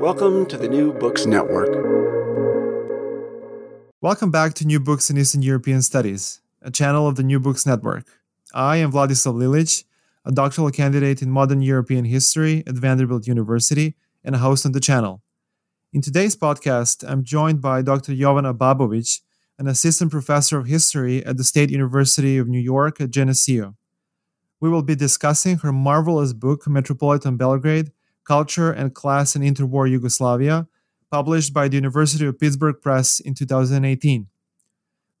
Welcome to the New Books Network. Welcome back to New Books in Eastern European Studies, a channel of the New Books Network. I am Vladislav Lilich, a doctoral candidate in modern European history at Vanderbilt University and a host on the channel. In today's podcast, I'm joined by Dr. Jovana Babović, an assistant professor of history at the State University of New York at Geneseo. We will be discussing her marvelous book, Metropolitan Belgrade, Culture and Class in Interwar Yugoslavia, published by the University of Pittsburgh Press in 2018.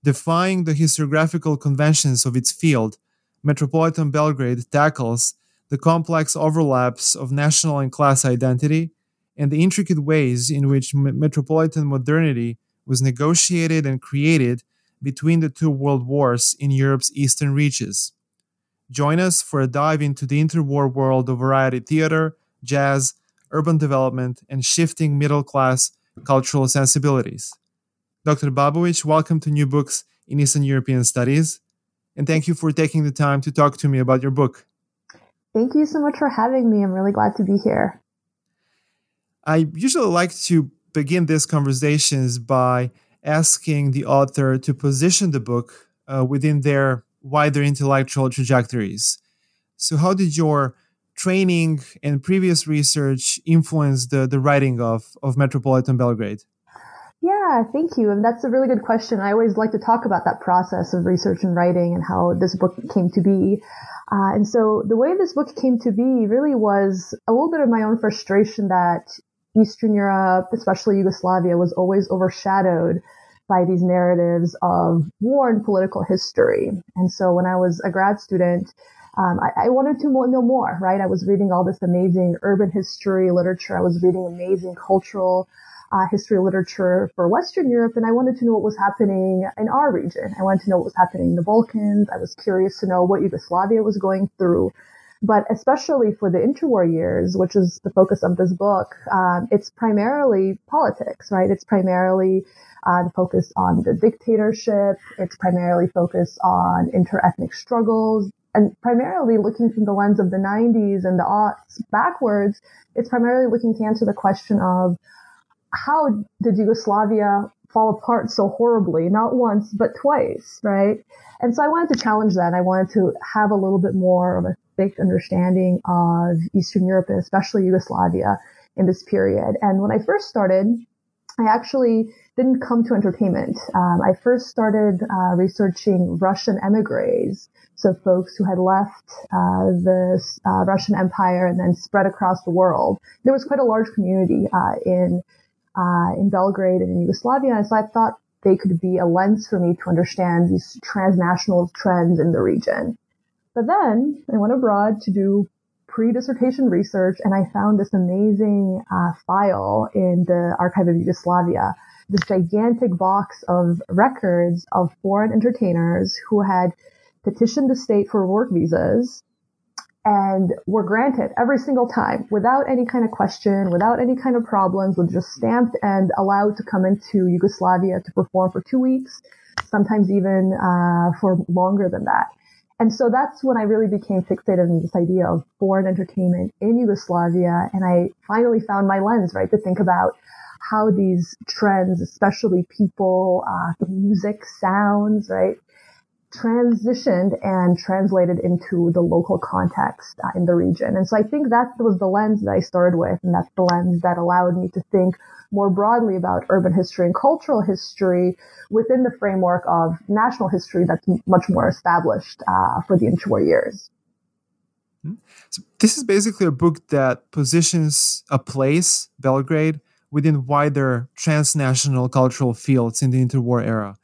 Defying the historiographical conventions of its field, Metropolitan Belgrade tackles the complex overlaps of national and class identity and the intricate ways in which metropolitan modernity was negotiated and created between the two world wars in Europe's eastern reaches. Join us for a dive into the interwar world of variety theater, jazz, urban development, and shifting middle-class cultural sensibilities. Dr. Babović, welcome to New Books in Eastern European Studies, and thank you for taking the time to talk to me about your book. Thank you so much for having me. I'm really glad to be here. I usually like to begin these conversations by asking the author to position the book within their wider intellectual trajectories. So how did your training and previous research influenced the writing of Metropolitan Belgrade? Yeah, thank you. And that's a really good question. I always like to talk about that process of research and writing and how this book came to be. And so the way this book came to be really was a little bit of my own frustration that Eastern Europe, especially Yugoslavia, was always overshadowed by these narratives of war and political history. And so when I was a grad student, I wanted to know more, right? I was reading all this amazing urban history literature. I was reading amazing cultural history literature for Western Europe, and I wanted to know what was happening in our region. I wanted to know what was happening in the Balkans. I was curious to know what Yugoslavia was going through. But especially for the interwar years, which is the focus of this book, it's primarily politics, right? It's primarily the focus on the dictatorship. It's primarily focused on interethnic struggles. And primarily looking from the lens of the 90s and the aughts backwards, it's primarily looking to answer the question of how did Yugoslavia fall apart so horribly, not once, but twice, right? And so I wanted to challenge that. I wanted to have a little bit more of a thick understanding of Eastern Europe, and especially Yugoslavia in this period. And when I first started, I actually didn't come to entertainment. I first started researching Russian emigres, so folks who had left the Russian Empire and then spread across the world. There was quite a large community in Belgrade and in Yugoslavia, and so I thought they could be a lens for me to understand these transnational trends in the region. But then I went abroad to do pre-dissertation research, and I found this amazing file in the Archive of Yugoslavia, this gigantic box of records of foreign entertainers who had petitioned the state for work visas and were granted every single time without any kind of question, without any kind of problems, were just stamped and allowed to come into Yugoslavia to perform for 2 weeks, sometimes even for longer than that. And so that's when I really became fixated on this idea of foreign entertainment in Yugoslavia. And I finally found my lens, right, to think about how these trends, especially people, the music, sounds, right, transitioned and translated into the local context in the region. And so I think that was the lens that I started with, and that's the lens that allowed me to think more broadly about urban history and cultural history within the framework of national history that's much more established for the interwar years. So this is basically a book that positions a place, Belgrade, within wider transnational cultural fields in the interwar era.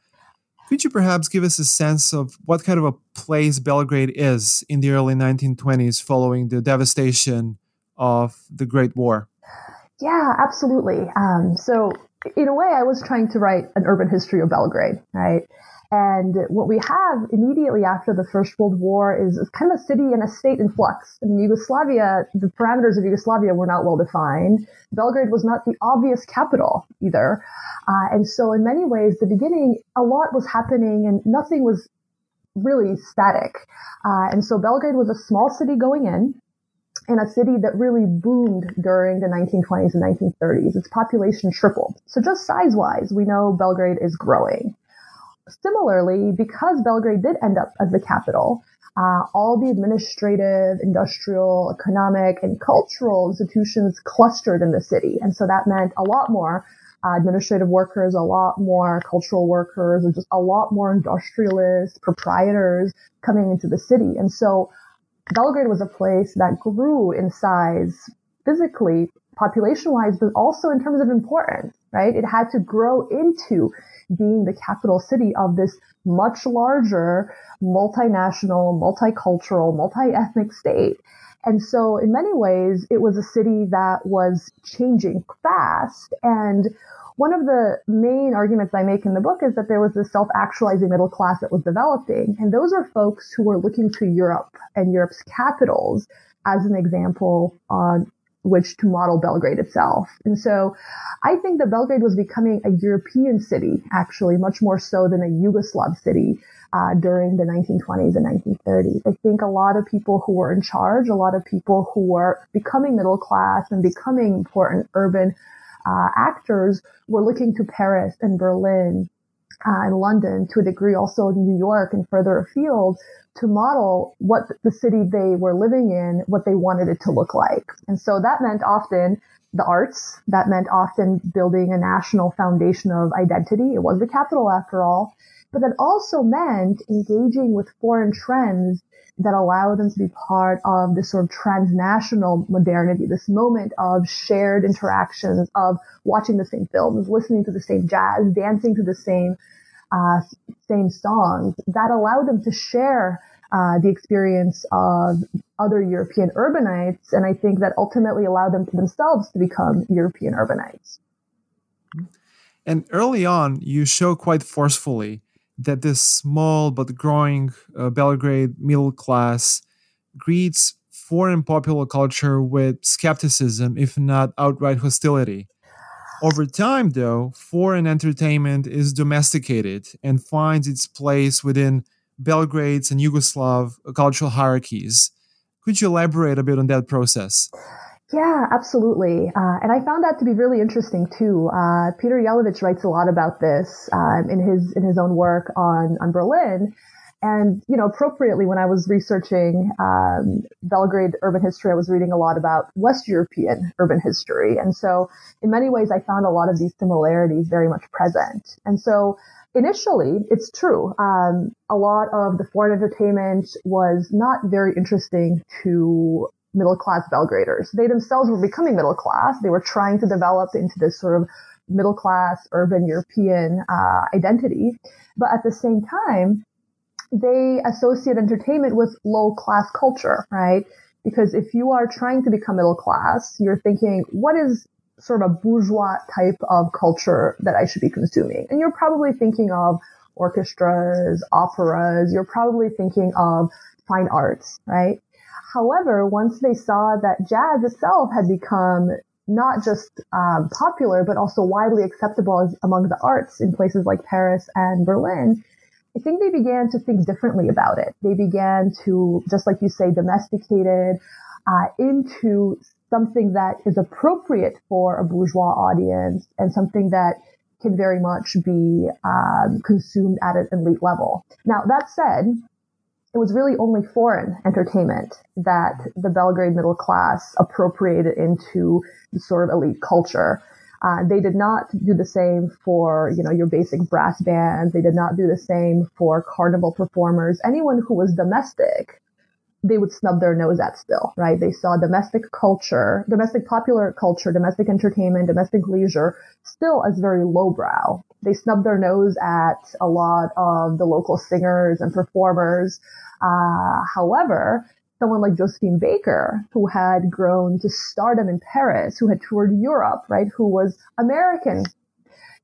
Could you perhaps give us a sense of what kind of a place Belgrade is in the early 1920s following the devastation of the Great War? Yeah, absolutely. So in a way, I was trying to write an urban history of Belgrade, right? And what we have immediately after the First World War is kind of a city and a state in flux. In Yugoslavia, the parameters of Yugoslavia were not well defined. Belgrade was not the obvious capital either. And so in many ways, the beginning, a lot was happening and nothing was really static. And so Belgrade was a small city going in a city that really boomed during the 1920s and 1930s. Its population tripled. So just size-wise, we know Belgrade is growing. Similarly, because Belgrade did end up as the capital, all the administrative, industrial, economic, and cultural institutions clustered in the city. And so that meant a lot more administrative workers, a lot more cultural workers, and just a lot more industrialists, proprietors coming into the city. And so Belgrade was a place that grew in size physically, population-wise, but also in terms of importance, right? It had to grow into being the capital city of this much larger, multinational, multicultural, multi-ethnic state. And so in many ways, it was a city that was changing fast. And one of the main arguments I make in the book is that there was this self-actualizing middle class that was developing. And those are folks who were looking to Europe and Europe's capitals as an example on which to model Belgrade itself. And so I think that Belgrade was becoming a European city, actually, much more so than a Yugoslav city during the 1920s and 1930s. I think a lot of people who were in charge, a lot of people who were becoming middle class and becoming important urban actors were looking to Paris and Berlin and London, to a degree also New York and further afield, to model what the city they were living in, what they wanted it to look like. And so that meant often the arts, that meant often building a national foundation of identity. It was the capital after all. But that also meant engaging with foreign trends that allow them to be part of this sort of transnational modernity, this moment of shared interactions, of watching the same films, listening to the same jazz, dancing to the same songs, that allowed them to share the experience of other European urbanites, and I think that ultimately allowed them to themselves to become European urbanites. And early on, you show quite forcefully that this small but growing Belgrade middle class greets foreign popular culture with skepticism, if not outright hostility. Over time, though, foreign entertainment is domesticated and finds its place within Belgrade's and Yugoslav cultural hierarchies. Could you elaborate a bit on that process? Yeah, absolutely. And I found that to be really interesting too. Peter Yelovich writes a lot about this in his own work on Berlin. And, you know, appropriately, when I was researching Belgrade urban history, I was reading a lot about West European urban history. And so in many ways, I found a lot of these similarities very much present. And so initially, it's true. A lot of the foreign entertainment was not very interesting to middle-class Belgraders. They themselves were becoming middle-class. They were trying to develop into this sort of middle-class, urban, European identity. But at the same time, they associate entertainment with low-class culture, right? Because if you are trying to become middle-class, you're thinking, what is sort of a bourgeois type of culture that I should be consuming? And you're probably thinking of orchestras, operas. You're probably thinking of fine arts, right? However, once they saw that jazz itself had become not just popular, but also widely acceptable among the arts in places like Paris and Berlin, I think they began to think differently about it. They began to, just like you say, domesticated into something that is appropriate for a bourgeois audience and something that can very much be consumed at an elite level. Now, that said, it was really only foreign entertainment that the Belgrade middle class appropriated into the sort of elite culture. They did not do the same for, your basic brass bands. They did not do the same for carnival performers. Anyone who was domestic, they would snub their nose at still, right? They saw domestic culture, domestic popular culture, domestic entertainment, domestic leisure still as very lowbrow. They snubbed their nose at a lot of the local singers and performers. However, someone like Josephine Baker, who had grown to stardom in Paris, who had toured Europe, right, who was American,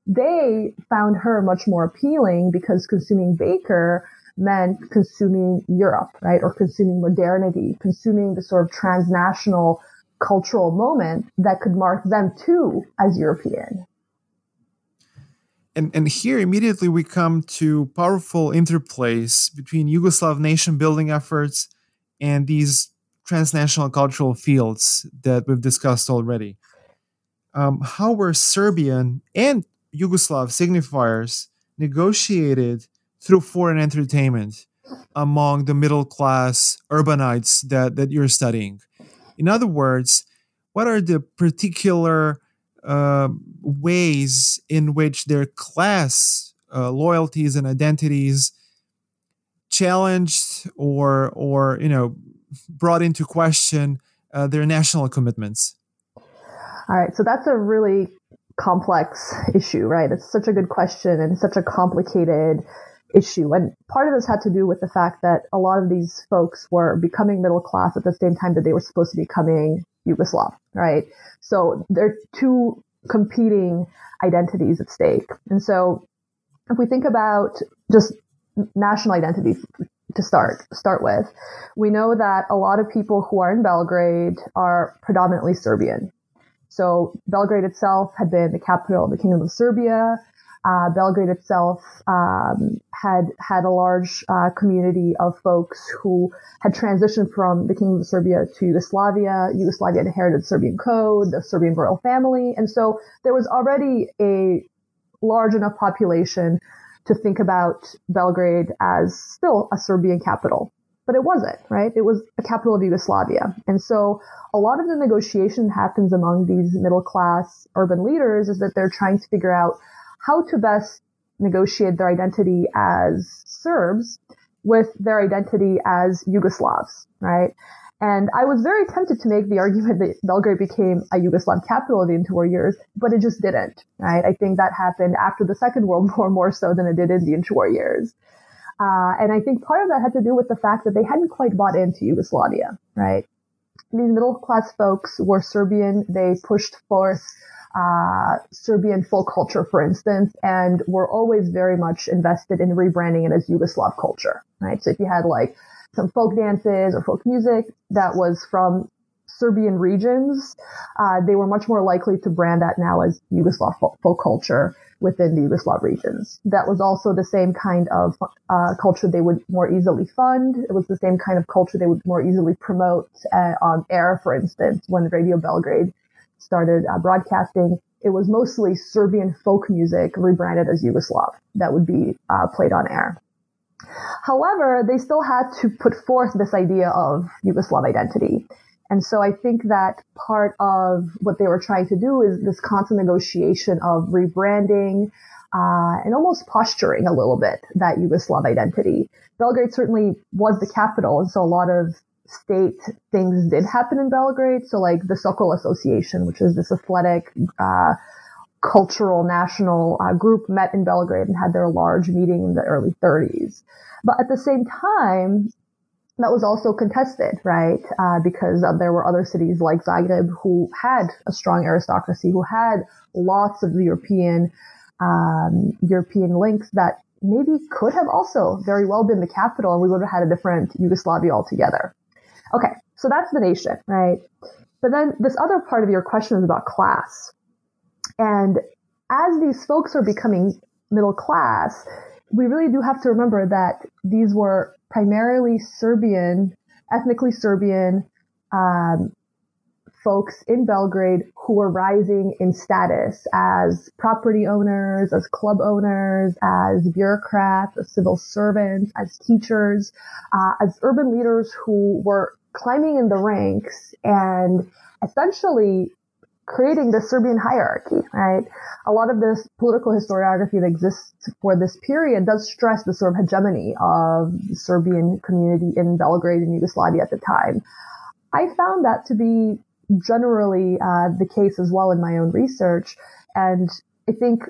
they found her much more appealing because consuming Baker meant consuming Europe, right, or consuming modernity, consuming the sort of transnational cultural moment that could mark them too as European. And here immediately we come to powerful interplays between Yugoslav nation-building efforts and these transnational cultural fields that we've discussed already. How were Serbian and Yugoslav signifiers negotiated through foreign entertainment among the middle-class urbanites that you're studying? In other words, what are the particular ways in which their class loyalties and identities challenged or brought into question their national commitments? All right, so that's a really complex issue, right? It's such a good question and such a complicated issue. And part of this had to do with the fact that a lot of these folks were becoming middle class at the same time that they were supposed to be becoming Yugoslav, right? So there are two competing identities at stake. And so if we think about just national identity to start with, we know that a lot of people who are in Belgrade are predominantly Serbian. So Belgrade itself had been the capital of the Kingdom of Serbia. Belgrade itself had a large community of folks who had transitioned from the Kingdom of Serbia to Yugoslavia. Yugoslavia inherited Serbian code, the Serbian royal family. And so there was already a large enough population to think about Belgrade as still a Serbian capital. But it wasn't, right? It was a capital of Yugoslavia. And so a lot of the negotiation happens among these middle-class urban leaders is that they're trying to figure out how to best negotiate their identity as Serbs with their identity as Yugoslavs, right? And I was very tempted to make the argument that Belgrade became a Yugoslav capital in the interwar years, but it just didn't, right? I think that happened after the Second World War more so than it did in the interwar years. And I think part of that had to do with the fact that they hadn't quite bought into Yugoslavia, right? These middle-class folks were Serbian. They pushed forth Serbian folk culture, for instance, and were always very much invested in rebranding it as Yugoslav culture, right? So if you had like some folk dances or folk music that was from Serbian regions, they were much more likely to brand that now as Yugoslav folk culture within the Yugoslav regions. That was also the same kind of culture they would more easily fund. It was the same kind of culture they would more easily promote on air, for instance, when Radio Belgrade started broadcasting. It was mostly Serbian folk music rebranded as Yugoslav that would be played on air. However, they still had to put forth this idea of Yugoslav identity. And so I think that part of what they were trying to do is this constant negotiation of rebranding and almost posturing a little bit that Yugoslav identity. Belgrade certainly was the capital, and so a lot of state things did happen in Belgrade. So like the Sokol Association, which is this athletic, cultural, national group met in Belgrade and had their large meeting in the early 30s. But at the same time, that was also contested, right? Because there were other cities like Zagreb who had a strong aristocracy, who had lots of European links that maybe could have also very well been the capital, and we would have had a different Yugoslavia altogether. Okay, so that's the nation, right? But then this other part of your question is about class. And as these folks are becoming middle class, we really do have to remember that these were primarily Serbian, ethnically Serbian folks in Belgrade who were rising in status as property owners, as club owners, as bureaucrats, as civil servants, as teachers, as urban leaders who were climbing in the ranks and essentially creating the Serbian hierarchy, right? A lot of this political historiography that exists for this period does stress the sort of hegemony of the Serbian community in Belgrade and Yugoslavia at the time. I found that to be generally the case as well in my own research. And I think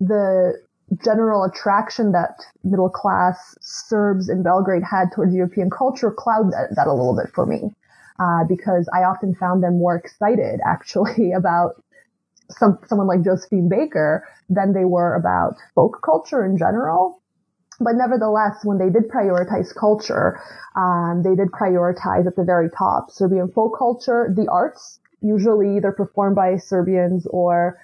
the general attraction that middle-class Serbs in Belgrade had towards European culture clouded that a little bit for me. Because I often found them more excited, actually, about someone like Josephine Baker than they were about folk culture in general. But nevertheless, when they did prioritize culture, they did prioritize at the very top Serbian folk culture, the arts, usually either performed by Serbians or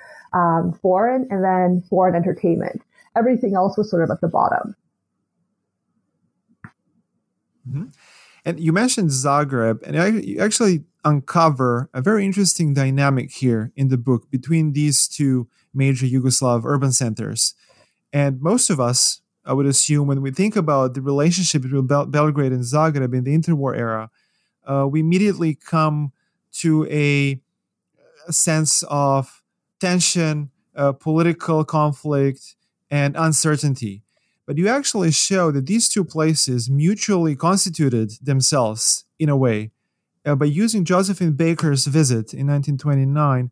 foreign, and then foreign entertainment. Everything else was sort of at the bottom. Mm-hmm. And you mentioned Zagreb, and you actually uncover a very interesting dynamic here in the book between these two major Yugoslav urban centers. And most of us, I would assume, when we think about the relationship between Belgrade and Zagreb in the interwar era, we immediately come to a sense of tension, political conflict, and uncertainty. But you actually show that these two places mutually constituted themselves in a way. By using Josephine Baker's visit in 1929,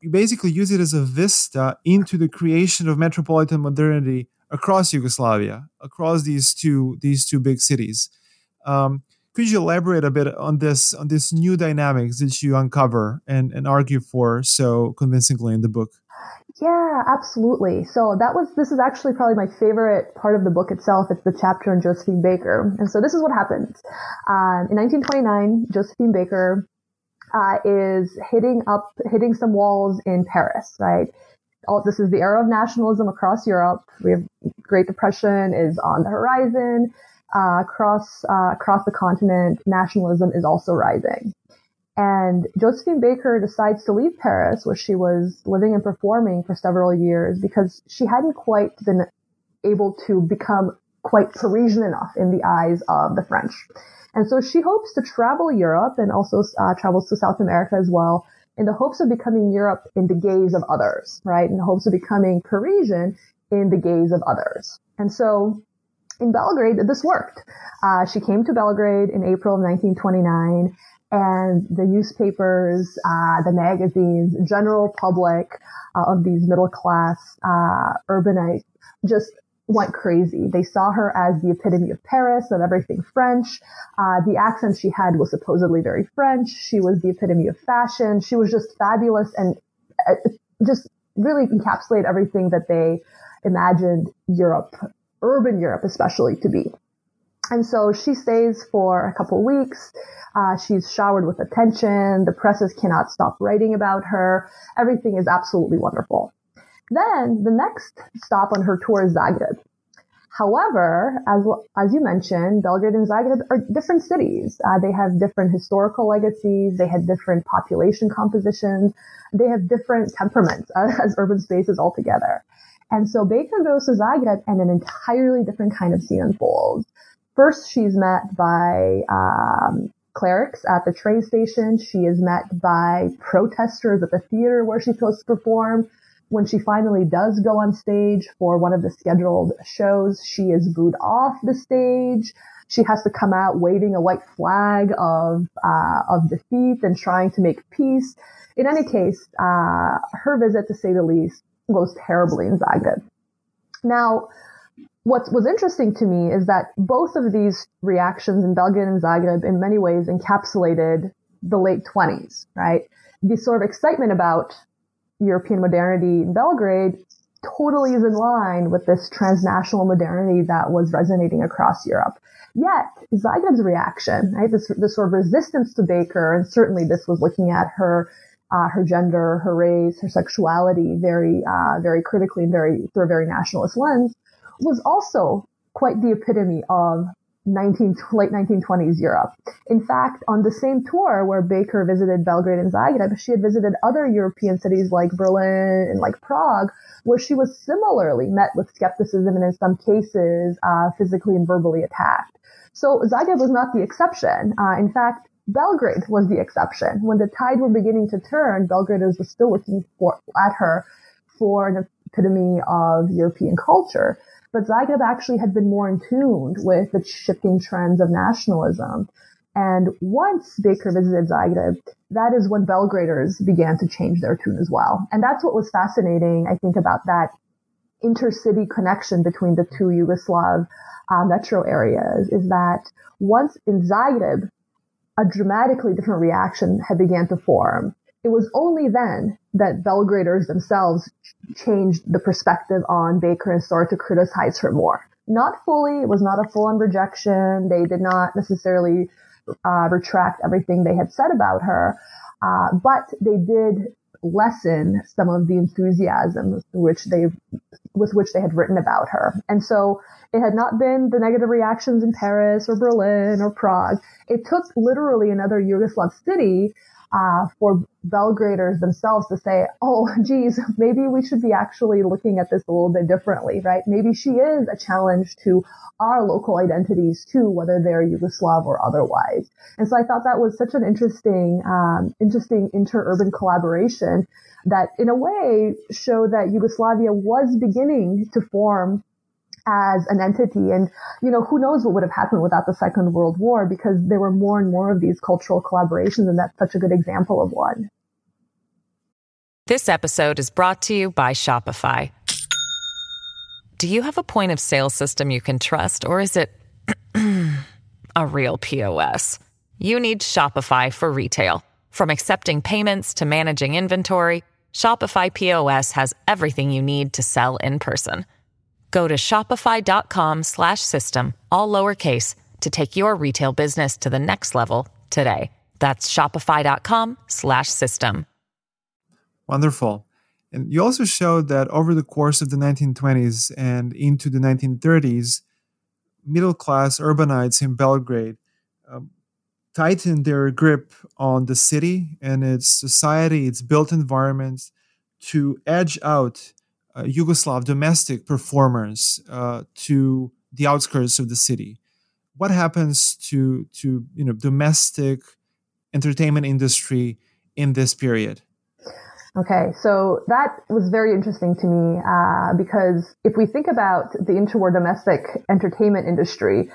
you basically use it as a vista into the creation of metropolitan modernity across Yugoslavia, across these two big cities. Could you elaborate a bit on this new dynamics that you uncover and argue for so convincingly in the book? Yeah, absolutely. So this is actually probably my favorite part of the book itself. It's the chapter on Josephine Baker. And so this is what happens. In 1929, Josephine Baker is hitting some walls in Paris, right? This is the era of nationalism across Europe. We have Great Depression is on the horizon. Across the continent, nationalism is also rising. And Josephine Baker decides to leave Paris, where she was living and performing for several years, because she hadn't quite been able to become quite Parisian enough in the eyes of the French. And so she hopes to travel Europe and also travels to South America as well in the hopes of becoming Europe in the gaze of others, right? In the hopes of becoming Parisian in the gaze of others. And so in Belgrade, this worked. She came to Belgrade in April of 1929. And the newspapers, the magazines, general public of these middle-class urbanites just went crazy. They saw her as the epitome of Paris, of everything French. The accent she had was supposedly very French. She was the epitome of fashion. She was just fabulous and just really encapsulated everything that they imagined Europe, urban Europe especially, to be. And so she stays for a couple weeks. She's showered with attention. The presses cannot stop writing about her. Everything is absolutely wonderful. Then the next stop on her tour is Zagreb. However, as you mentioned, Belgrade and Zagreb are different cities. They have different historical legacies. They had different population compositions. They have different temperaments as urban spaces altogether. And so Baker goes to Zagreb and an entirely different kind of scene unfolds. First, she's met by clerics at the train station. She is met by protesters at the theater where she's supposed to perform. When she finally does go on stage for one of the scheduled shows, she is booed off the stage. She has to come out waving a white flag of defeat and trying to make peace. In any case, her visit, to say the least, goes terribly in Zagreb. Now, what was interesting to me is that both of these reactions in Belgrade and Zagreb in many ways encapsulated the late 20s, right? The sort of excitement about European modernity in Belgrade totally is in line with this transnational modernity that was resonating across Europe. Yet, Zagreb's reaction, right, this sort of resistance to Baker, and certainly this was looking at her gender, her race, her sexuality very, very critically and through a very nationalist lens, was also quite the epitome of late 1920s Europe. In fact, on the same tour where Baker visited Belgrade and Zagreb, she had visited other European cities like Berlin and like Prague, where she was similarly met with skepticism and in some cases physically and verbally attacked. So Zagreb was not the exception. In fact, Belgrade was the exception. When the tide were beginning to turn, Belgraders were still looking at her for an epitome of European culture. But Zagreb actually had been more in tune with the shifting trends of nationalism. And once Baker visited Zagreb, that is when Belgraders began to change their tune as well. And that's what was fascinating, I think, about that intercity connection between the two Yugoslav metro areas, is that once in Zagreb, a dramatically different reaction had began to form. It was only then that Belgraders themselves changed the perspective on Baker and started to criticize her more. Not fully, it was not a full-on rejection. They did not necessarily retract everything they had said about her, but they did lessen some of the enthusiasm with which they had written about her. And so it had not been the negative reactions in Paris or Berlin or Prague. It took literally another Yugoslav city for Belgraders themselves to say, oh, geez, maybe we should be actually looking at this a little bit differently, right? Maybe she is a challenge to our local identities too, whether they're Yugoslav or otherwise. And so I thought that was such an interesting interurban collaboration that in a way showed that Yugoslavia was beginning to form as an entity. And, you know, who knows what would have happened without the Second World War, because there were more and more of these cultural collaborations, and that's such a good example of one. This episode is brought to you by Shopify. Do you have a point of sale system you can trust, or is it a real POS? You need Shopify for retail. From accepting payments to managing inventory, Shopify POS has everything you need to sell in person. Go to shopify.com/system, all lowercase, to take your retail business to the next level today. That's shopify.com/system. Wonderful. And you also showed that over the course of the 1920s and into the 1930s, middle-class urbanites in Belgrade tightened their grip on the city and its society, its built environments, to edge out Yugoslav domestic performers to the outskirts of the city. What happens to domestic entertainment industry in this period? Okay, so that was very interesting to me because if we think about the interwar domestic entertainment industry,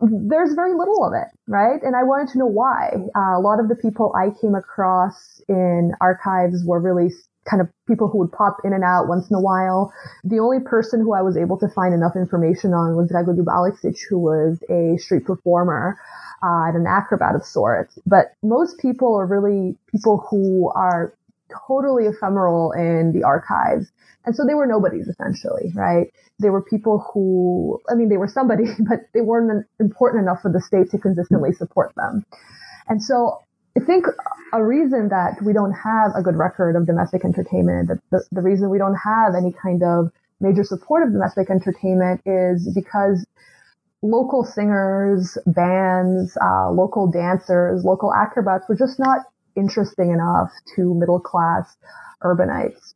there's very little of it, right? And I wanted to know why. A lot of the people I came across in archives were really kind of people who would pop in and out once in a while. The only person who I was able to find enough information on was Dragoljub Aleksić, who was a street performer and an acrobat of sorts. But most people are really people who are totally ephemeral in the archives. And so they were nobodies, essentially, right? They were people who, I mean, they were somebody, but they weren't important enough for the state to consistently support them. And so I think a reason that we don't have a good record of domestic entertainment, that the reason we don't have any kind of major support of domestic entertainment is because local singers, bands, local dancers, local acrobats were just not interesting enough to middle-class urbanites.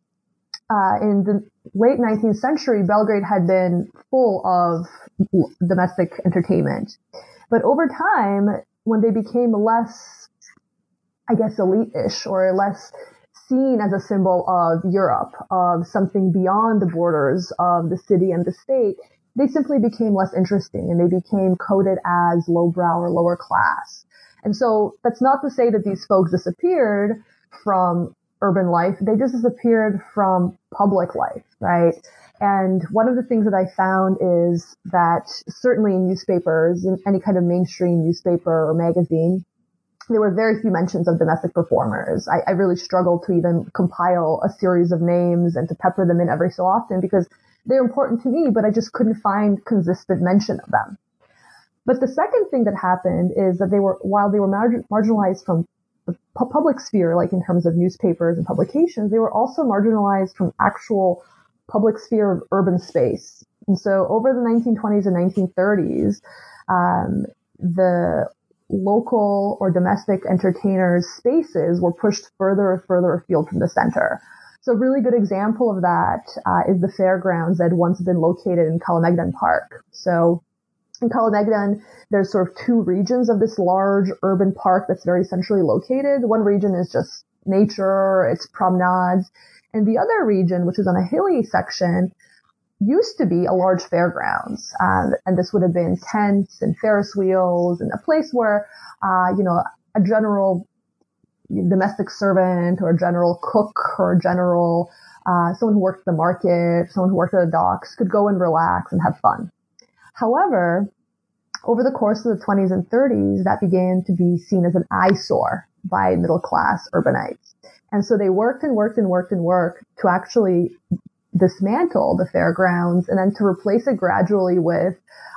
In the late 19th century, Belgrade had been full of domestic entertainment. But over time, when they became less, I guess, elite-ish or less seen as a symbol of Europe, of something beyond the borders of the city and the state, they simply became less interesting and they became coded as lowbrow or lower class. And so that's not to say that these folks disappeared from urban life. They just disappeared from public life, right? And one of the things that I found is that certainly in newspapers, in any kind of mainstream newspaper or magazine, there were very few mentions of domestic performers. I really struggled to even compile a series of names and to pepper them in every so often because they're important to me, but I just couldn't find consistent mention of them. But the second thing that happened is that while they were marginalized from the public sphere, like in terms of newspapers and publications, they were also marginalized from actual public sphere of urban space. And so over the 1920s and 1930s, the local or domestic entertainers' spaces were pushed further and further afield from the center. So a really good example of that is the fairgrounds that had once been located in Kalemegdan Park. So in Kalemegdan, there's sort of two regions of this large urban park that's very centrally located. One region is just nature, its promenades, and the other region, which is on a hilly section, used to be a large fairgrounds. And this would have been tents and Ferris wheels and a place where, a general domestic servant or a general cook or a general, someone who worked at the market, someone who worked at the docks could go and relax and have fun. However, over the course of the 20s and 30s, that began to be seen as an eyesore by middle-class urbanites. And so they worked to actually dismantle the fairgrounds and then to replace it gradually with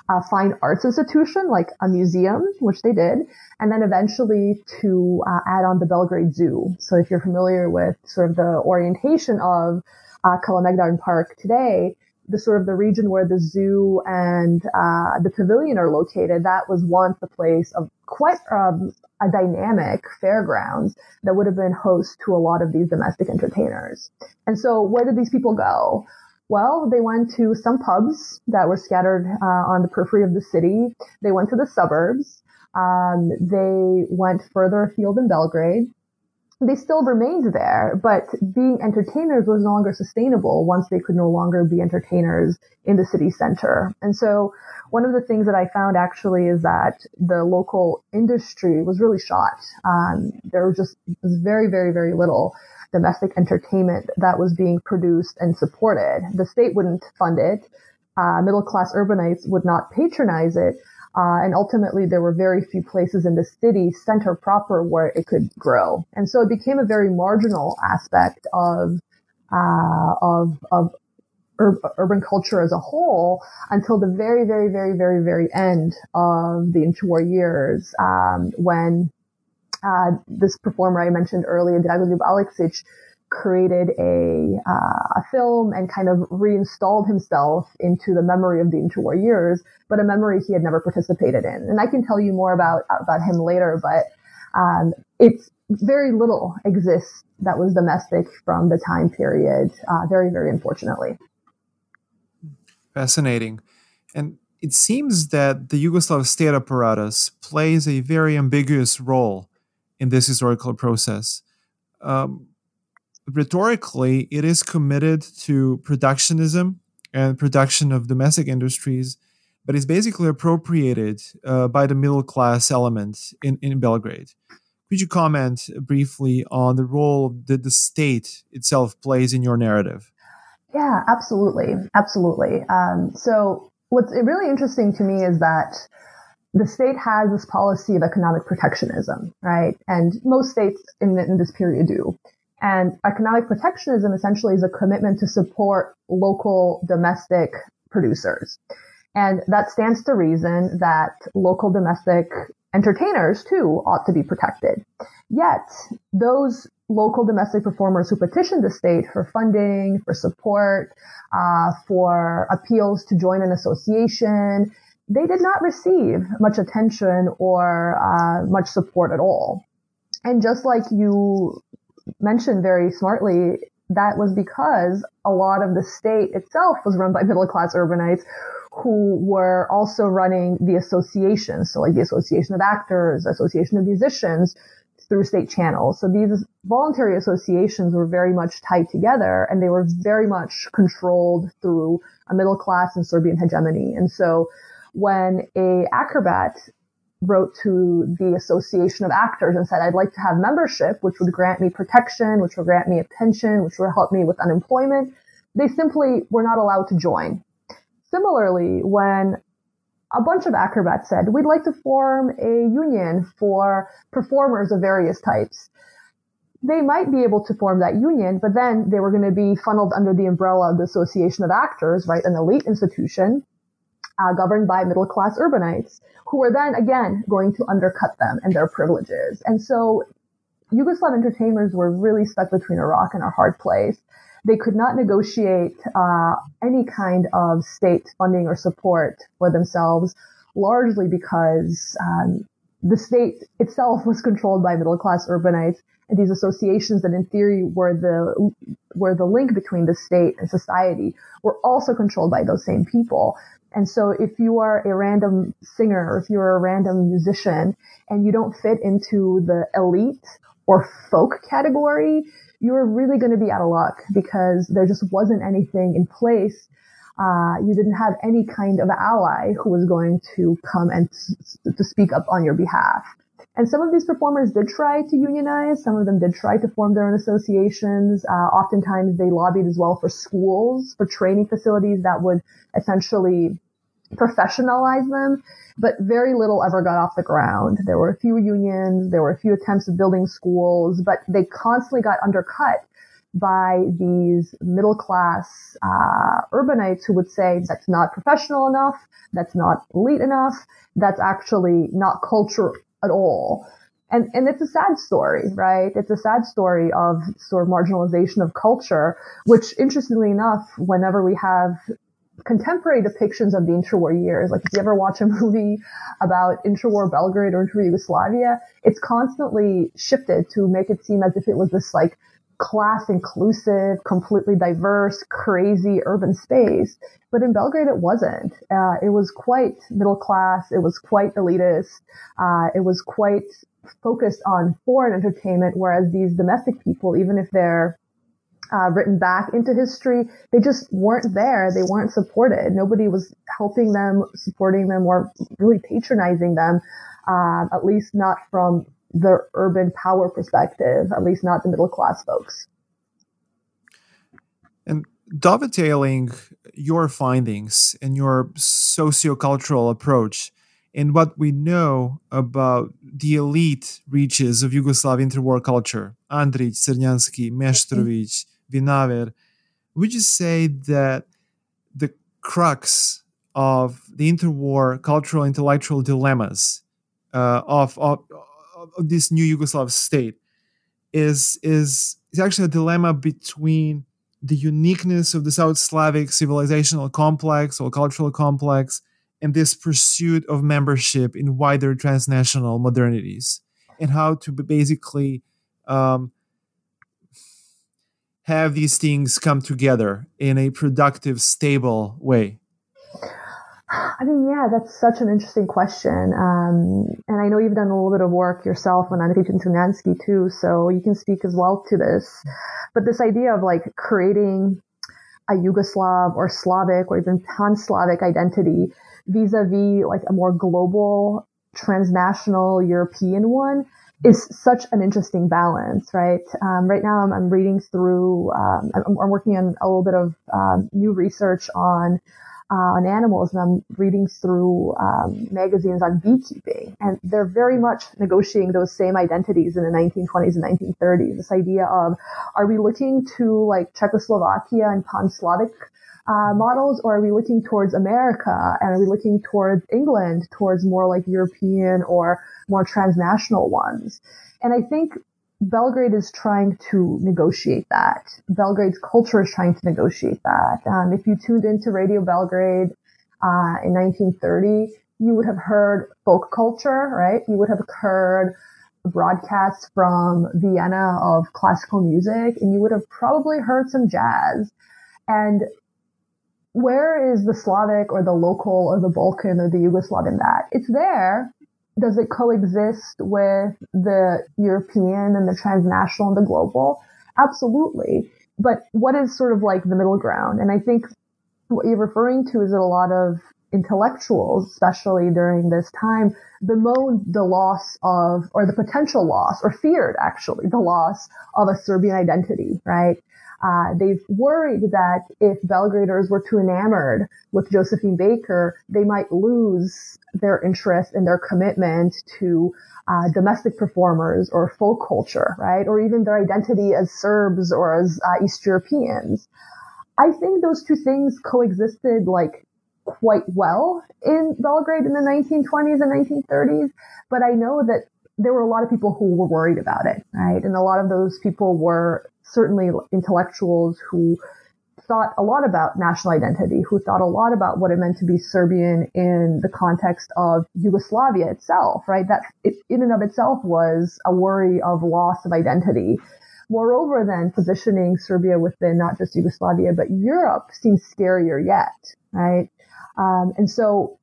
a fine arts institution, like a museum, which they did, and then eventually to add on the Belgrade Zoo. So if you're familiar with sort of the orientation of Kalemegdan Park today, the sort of the region where the zoo and the pavilion are located, that was once the place of quite a dynamic fairgrounds that would have been host to a lot of these domestic entertainers. And so where did these people go? Well, they went to some pubs that were scattered on the periphery of the city. They went to the suburbs. They went further afield in Belgrade. They still remained there, but being entertainers was no longer sustainable once they could no longer be entertainers in the city center. And so one of the things that I found actually is that the local industry was really shot. There was just very, very, very little domestic entertainment that was being produced and supported. The state wouldn't fund it. Middle-class urbanites would not patronize it. And ultimately, there were very few places in the city center proper where it could grow. And so it became a very marginal aspect of urban culture as a whole until the very, very, very, very, very end of the interwar years, when this performer I mentioned earlier, Dragoljub Aleksić, created a film and kind of reinstalled himself into the memory of the interwar years, but a memory he had never participated in. And I can tell you more about him later, but it's very little exists that was domestic from the time period, very, very unfortunately. Fascinating. And it seems that the Yugoslav state apparatus plays a very ambiguous role in this historical process. Rhetorically, it is committed to productionism and production of domestic industries, but it's basically appropriated by the middle-class element in Belgrade. Could you comment briefly on the role that the state itself plays in your narrative? Yeah, absolutely. So what's really interesting to me is that the state has this policy of economic protectionism, right? And most states in this period do. And economic protectionism essentially is a commitment to support local domestic producers. And that stands to reason that local domestic entertainers, too, ought to be protected. Yet, those local domestic performers who petitioned the state for funding, for support, for appeals to join an association, they did not receive much attention or much support at all. And just like you mentioned very smartly, that was because a lot of the state itself was run by middle-class urbanites who were also running the associations, so like the Association of Actors, Association of Musicians, through state channels. So these voluntary associations were very much tied together, and they were very much controlled through a middle-class and Serbian hegemony. And so when an acrobat wrote to the Association of Actors and said, I'd like to have membership, which would grant me protection, which would grant me a pension, which would help me with unemployment, they simply were not allowed to join. Similarly, when a bunch of acrobats said, we'd like to form a union for performers of various types, they might be able to form that union, but then they were going to be funneled under the umbrella of the Association of Actors, right, an elite institution, governed by middle-class urbanites, who were then, again, going to undercut them and their privileges. And so Yugoslav entertainers were really stuck between a rock and a hard place. They could not negotiate any kind of state funding or support for themselves, largely because the state itself was controlled by middle-class urbanites and these associations that in theory were the link between the state and society were also controlled by those same people. And so if you are a random singer or if you're a random musician and you don't fit into the elite or folk category, you're really going to be out of luck because there just wasn't anything in place. You didn't have any kind of ally who was going to come and to speak up on your behalf. And some of these performers did try to unionize. Some of them did try to form their own associations. Oftentimes they lobbied as well for schools, for training facilities that would essentially professionalize them, but very little ever got off the ground. There were a few unions, there were a few attempts at building schools, but they constantly got undercut by these middle-class urbanites who would say, that's not professional enough, that's not elite enough, that's actually not culture at all. And it's a sad story, right? It's a sad story of sort of marginalization of culture, which interestingly enough, whenever we have contemporary depictions of the interwar years, like if you ever watch a movie about interwar Belgrade or interwar Yugoslavia, it's constantly shifted to make it seem as if it was this like class inclusive, completely diverse, crazy urban space. But in Belgrade, it wasn't. It was quite middle class. It was quite elitist. It was quite focused on foreign entertainment, whereas these domestic people, even if they're written back into history, they just weren't there. They weren't supported. Nobody was helping them, supporting them, or really patronizing them, at least not from the urban power perspective, at least not the middle-class folks. And dovetailing your findings and your sociocultural approach and what we know about the elite reaches of Yugoslav interwar culture, Andrić, Crnjanski, Meštrović, Vinaver, would you say that the crux of the interwar cultural intellectual dilemmas of this new Yugoslav state is actually a dilemma between the uniqueness of the South Slavic civilizational complex or cultural complex and this pursuit of membership in wider transnational modernities, and how to basically have these things come together in a productive, stable way? I mean, yeah, that's such an interesting question. And I know you've done a little bit of work yourself on Andrej Tunansky too, so you can speak as well to this. But this idea of like creating a Yugoslav or Slavic or even pan-Slavic identity vis-a-vis like a more global, transnational European one is such an interesting balance, right? Right now I'm reading through, I'm working on a little bit of new research on animals, and I'm reading through magazines on beekeeping, and they're very much negotiating those same identities in the 1920s and 1930s. This idea of, are we looking to like Czechoslovakia and pan-Slavic models, or are we looking towards America, and are we looking towards England, towards more like European or more transnational ones? And I think Belgrade is trying to negotiate that. Belgrade's culture is trying to negotiate that. If you tuned into Radio Belgrade in 1930, you would have heard folk culture, right? You would have heard broadcasts from Vienna of classical music, and you would have probably heard some jazz. And where is the Slavic or the local or the Balkan or the Yugoslav in that? It's there. Does it coexist with the European and the transnational and the global? Absolutely. But what is sort of like the middle ground? And I think what you're referring to is that a lot of intellectuals, especially during this time, bemoaned the loss of, or the potential loss, or feared actually, the loss of a Serbian identity, right? They've worried that if Belgraders were too enamored with Josephine Baker, they might lose their interest and their commitment to domestic performers or folk culture, right? Or even their identity as Serbs or as East Europeans. I think those two things coexisted like quite well in Belgrade in the 1920s and 1930s, but I know that there were a lot of people who were worried about it, right? And a lot of those people were certainly intellectuals who thought a lot about national identity, who thought a lot about what it meant to be Serbian in the context of Yugoslavia itself, right? That it, in and of itself was a worry of loss of identity. Moreover, then positioning Serbia within not just Yugoslavia, but Europe seems scarier yet, right? And so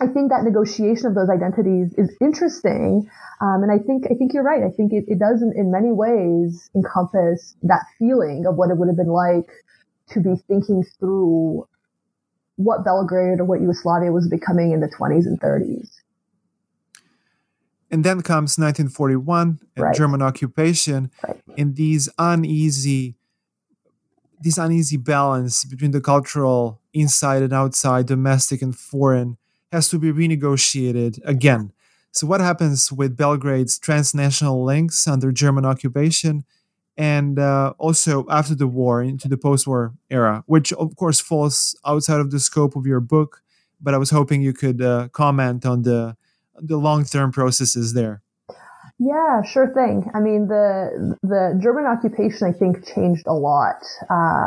I think that negotiation of those identities is interesting. And I think you're right. I think it does in many ways encompass that feeling of what it would have been like to be thinking through what Belgrade or what Yugoslavia was becoming in the 20s and 30s. And then comes 1941 and right. German occupation, right. And these uneasy balance between the cultural inside and outside, domestic and foreign, has to be renegotiated again. So what happens with Belgrade's transnational links under German occupation and also after the war into the post-war era, which of course falls outside of the scope of your book, but I was hoping you could comment on the long-term processes there. Yeah, sure thing. I mean, the German occupation, I think, changed a lot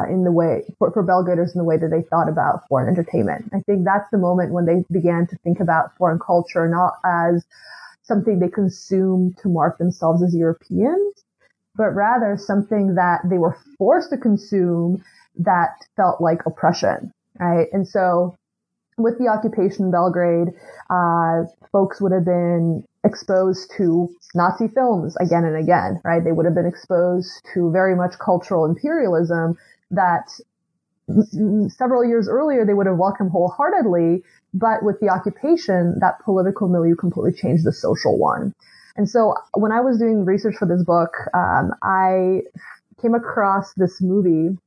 in the way for Belgraders in the way that they thought about foreign entertainment. I think that's the moment when they began to think about foreign culture not as something they consumed to mark themselves as Europeans, but rather something that they were forced to consume that felt like oppression, right? And so with the occupation in Belgrade, folks would have been exposed to Nazi films again and again, right? They would have been exposed to very much cultural imperialism that several years earlier they would have welcomed wholeheartedly, but with the occupation, that political milieu completely changed the social one. And so when I was doing research for this book, I came across this movie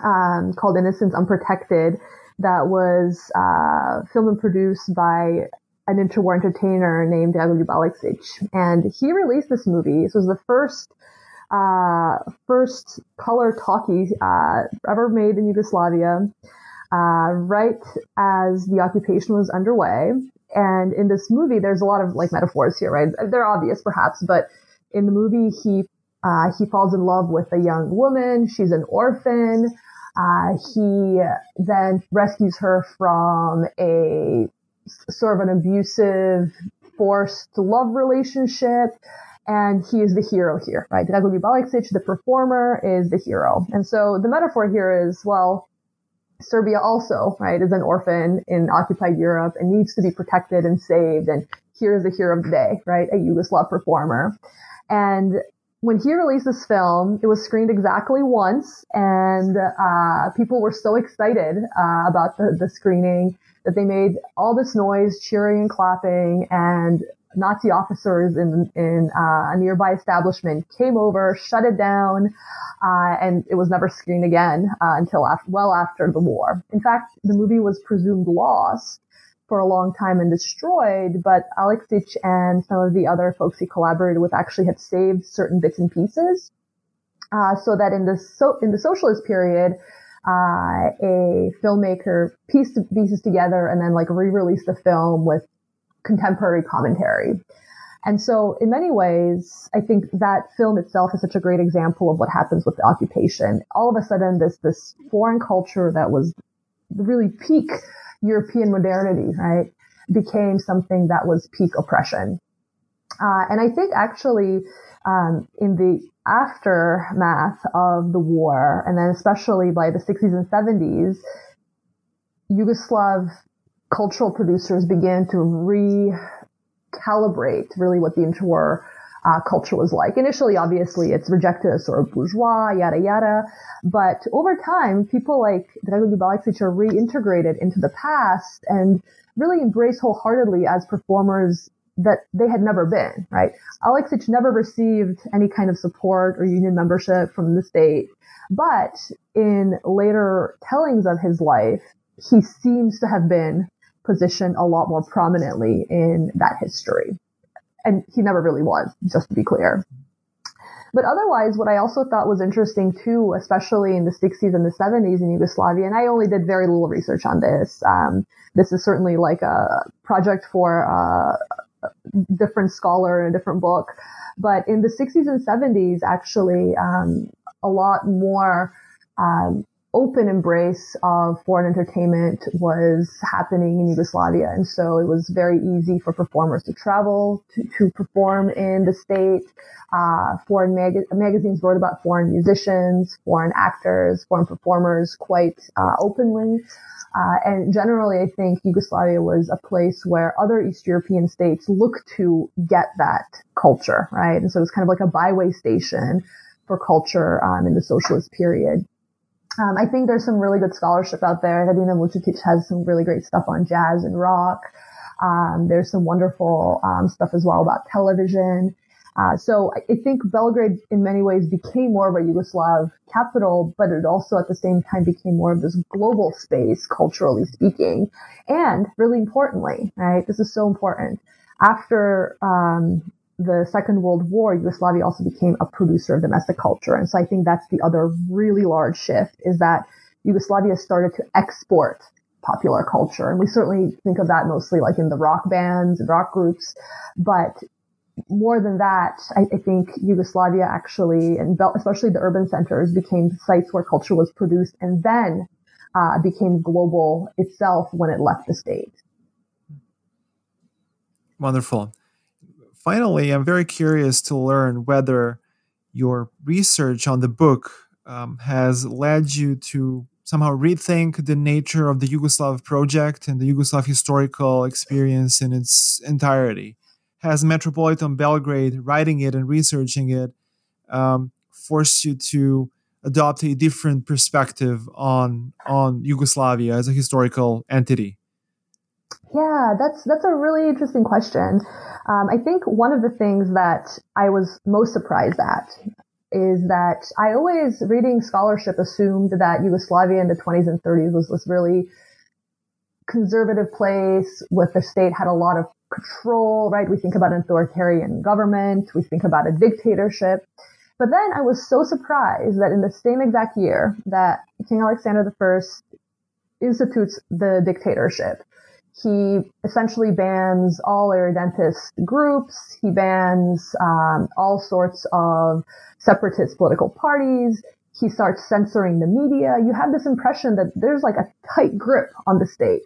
called Innocence Unprotected that was filmed and produced by an interwar entertainer named Dragoljub Aleksić. And he released this movie. This was the first color talkie ever made in Yugoslavia, right as the occupation was underway. And in this movie, there's a lot of like metaphors here, right? They're obvious perhaps, but in the movie, he falls in love with a young woman. She's an orphan. He then rescues her from a sort of an abusive, forced love relationship. And he is the hero here, right? Dragoljub Aleksić, the performer, is the hero. And so the metaphor here is, well, Serbia also, right, is an orphan in occupied Europe and needs to be protected and saved. And here's the hero of the day, right? A Yugoslav performer. And when he released this film, it was screened exactly once. And people were so excited about the screening that they made all this noise, cheering and clapping. And Nazi officers in a nearby establishment came over, shut it down, and it was never screened again until well after the war. In fact, the movie was presumed lost for a long time and destroyed, but Aleksić and some of the other folks he collaborated with actually had saved certain bits and pieces, so that in the socialist period, a filmmaker pieced the pieces together and then like re-released the film with contemporary commentary. And so in many ways, I think that film itself is such a great example of what happens with the occupation. All of a sudden, this foreign culture that was really peak European modernity, right, became something that was peak oppression. And I think actually in the aftermath of the war, and then especially by the 60s and 70s, Yugoslav cultural producers began to recalibrate really what the interwar culture was like. Initially, obviously, it's rejected as sort of bourgeois, yada, yada. But over time, people like Dragoljub Aleksić are reintegrated into the past and really embraced wholeheartedly as performers that they had never been, right? Aleksić never received any kind of support or union membership from the state. But in later tellings of his life, he seems to have been positioned a lot more prominently in that history. And he never really was, just to be clear. But otherwise, what I also thought was interesting too, especially in the 60s and the 70s in Yugoslavia, and I only did very little research on this. This is certainly like a project for different scholar and a different book. But in the 60s and 70s, actually, a lot more open embrace of foreign entertainment was happening in Yugoslavia. And so it was very easy for performers to travel, to perform in the state. Foreign magazines wrote about foreign musicians, foreign actors, foreign performers quite openly. And generally, I think Yugoslavia was a place where other East European states looked to get that culture, right? And so it was kind of like a byway station for culture in the socialist period. I think there's some really good scholarship out there. Hadina Mitrović has some really great stuff on jazz and rock. There's some wonderful stuff as well about television. So I think Belgrade in many ways became more of a Yugoslav capital, but it also at the same time became more of this global space, culturally speaking. And really importantly, right, this is so important, after the Second World War, Yugoslavia also became a producer of domestic culture. And so I think that's the other really large shift, is that Yugoslavia started to export popular culture. And we certainly think of that mostly like in the rock bands and rock groups. But more than that, I think Yugoslavia actually, and especially the urban centers, became sites where culture was produced and then became global itself when it left the state. Wonderful. Finally, I'm very curious to learn whether your research on the book has led you to somehow rethink the nature of the Yugoslav project and the Yugoslav historical experience in its entirety. Has Metropolitan Belgrade, writing it and researching it, forced you to adopt a different perspective on Yugoslavia as a historical entity? Yeah, that's a really interesting question. I think one of the things that I was most surprised at is that I always, reading scholarship, assumed that Yugoslavia in the 20s and 30s was this really conservative place where the state had a lot of control, right? We think about an authoritarian government, we think about a dictatorship. But then I was so surprised that in the same exact year that King Alexander the First institutes the dictatorship, he essentially bans all irredentist groups. He bans all sorts of separatist political parties. He starts censoring the media. You have this impression that there's like a tight grip on the state.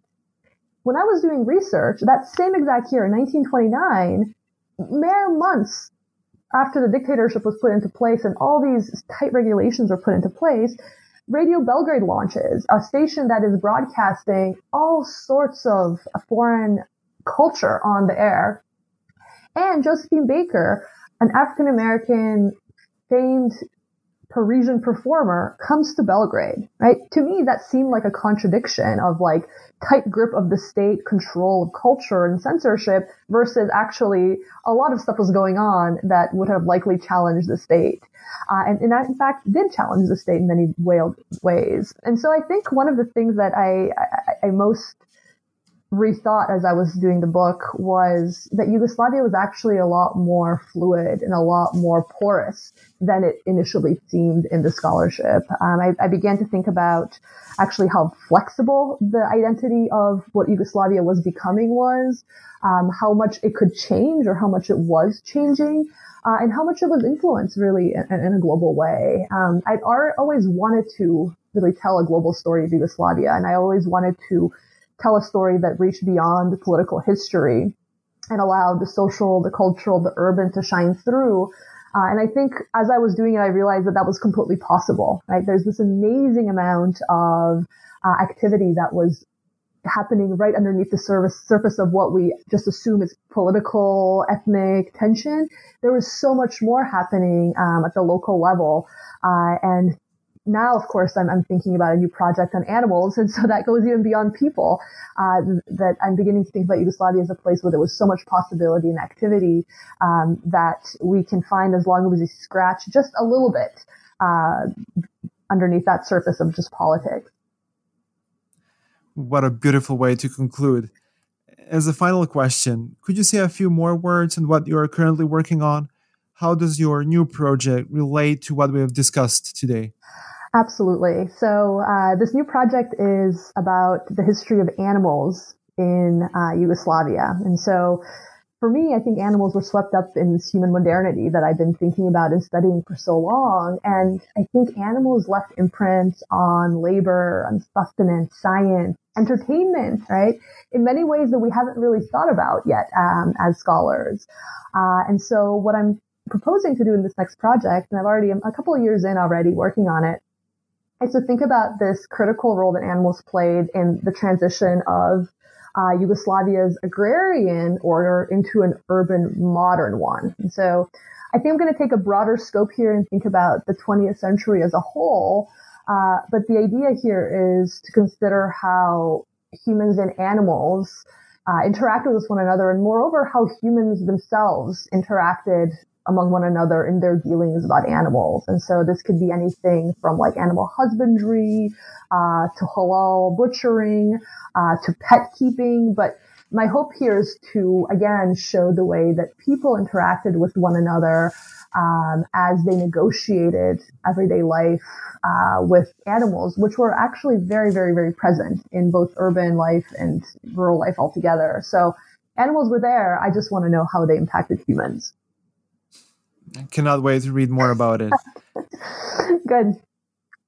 When I was doing research, that same exact year, in 1929, mere months after the dictatorship was put into place and all these tight regulations were put into place, Radio Belgrade launches, a station that is broadcasting all sorts of foreign culture on the air. And Josephine Baker, an African-American famed Parisian performer, comes to Belgrade, right? To me, that seemed like a contradiction of like tight grip of the state, control of culture and censorship, versus actually a lot of stuff was going on that would have likely challenged the state. And I, in fact, did challenge the state in many ways. And so I think one of the things that I most rethought as I was doing the book was that Yugoslavia was actually a lot more fluid and a lot more porous than it initially seemed in the scholarship. I began to think about actually how flexible the identity of what Yugoslavia was becoming was, how much it could change or how much it was changing, and how much it was influenced really in a global way. I'd always wanted to really tell a global story of Yugoslavia, and I always wanted to tell a story that reached beyond the political history and allowed the social, the cultural, the urban to shine through. And I think as I was doing it, I realized that that was completely possible, right? There's this amazing amount of activity that was happening right underneath the surface of what we just assume is political, ethnic tension. There was so much more happening at the local level. And now, of course, I'm thinking about a new project on animals, and so that goes even beyond people, that I'm beginning to think about Yugoslavia as a place where there was so much possibility and activity that we can find as long as we scratch just a little bit underneath that surface of just politics. What a beautiful way to conclude. As a final question, could you say a few more words on what you are currently working on? How does your new project relate to what we have discussed today? Absolutely. So this new project is about the history of animals in Yugoslavia. And so for me, I think animals were swept up in this human modernity that I've been thinking about and studying for so long. And I think animals left imprints on labor, on sustenance, science, entertainment, right? In many ways that we haven't really thought about yet as scholars. And so what I'm proposing to do in this next project, and I'm a couple of years in already working on it, is to think about this critical role that animals played in the transition of Yugoslavia's agrarian order into an urban modern one. And so I think I'm going to take a broader scope here and think about the 20th century as a whole. But the idea here is to consider how humans and animals interact with one another, and moreover, how humans themselves interacted among one another in their dealings about animals. And so this could be anything from like animal husbandry, to halal butchering, to pet keeping. But my hope here is to, again, show the way that people interacted with one another, as they negotiated everyday life, with animals, which were actually very, very, very present in both urban life and rural life altogether. So animals were there. I just want to know how they impacted humans. I cannot wait to read more about it. Good.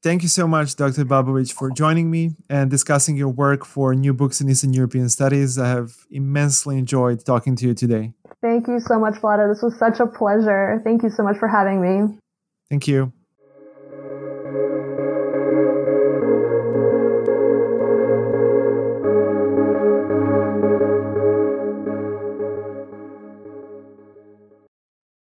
Thank you so much, Dr. Babović, for joining me and discussing your work for New Books in Eastern European Studies. I have immensely enjoyed talking to you today. Thank you so much, Vlada. This was such a pleasure. Thank you so much for having me. Thank you.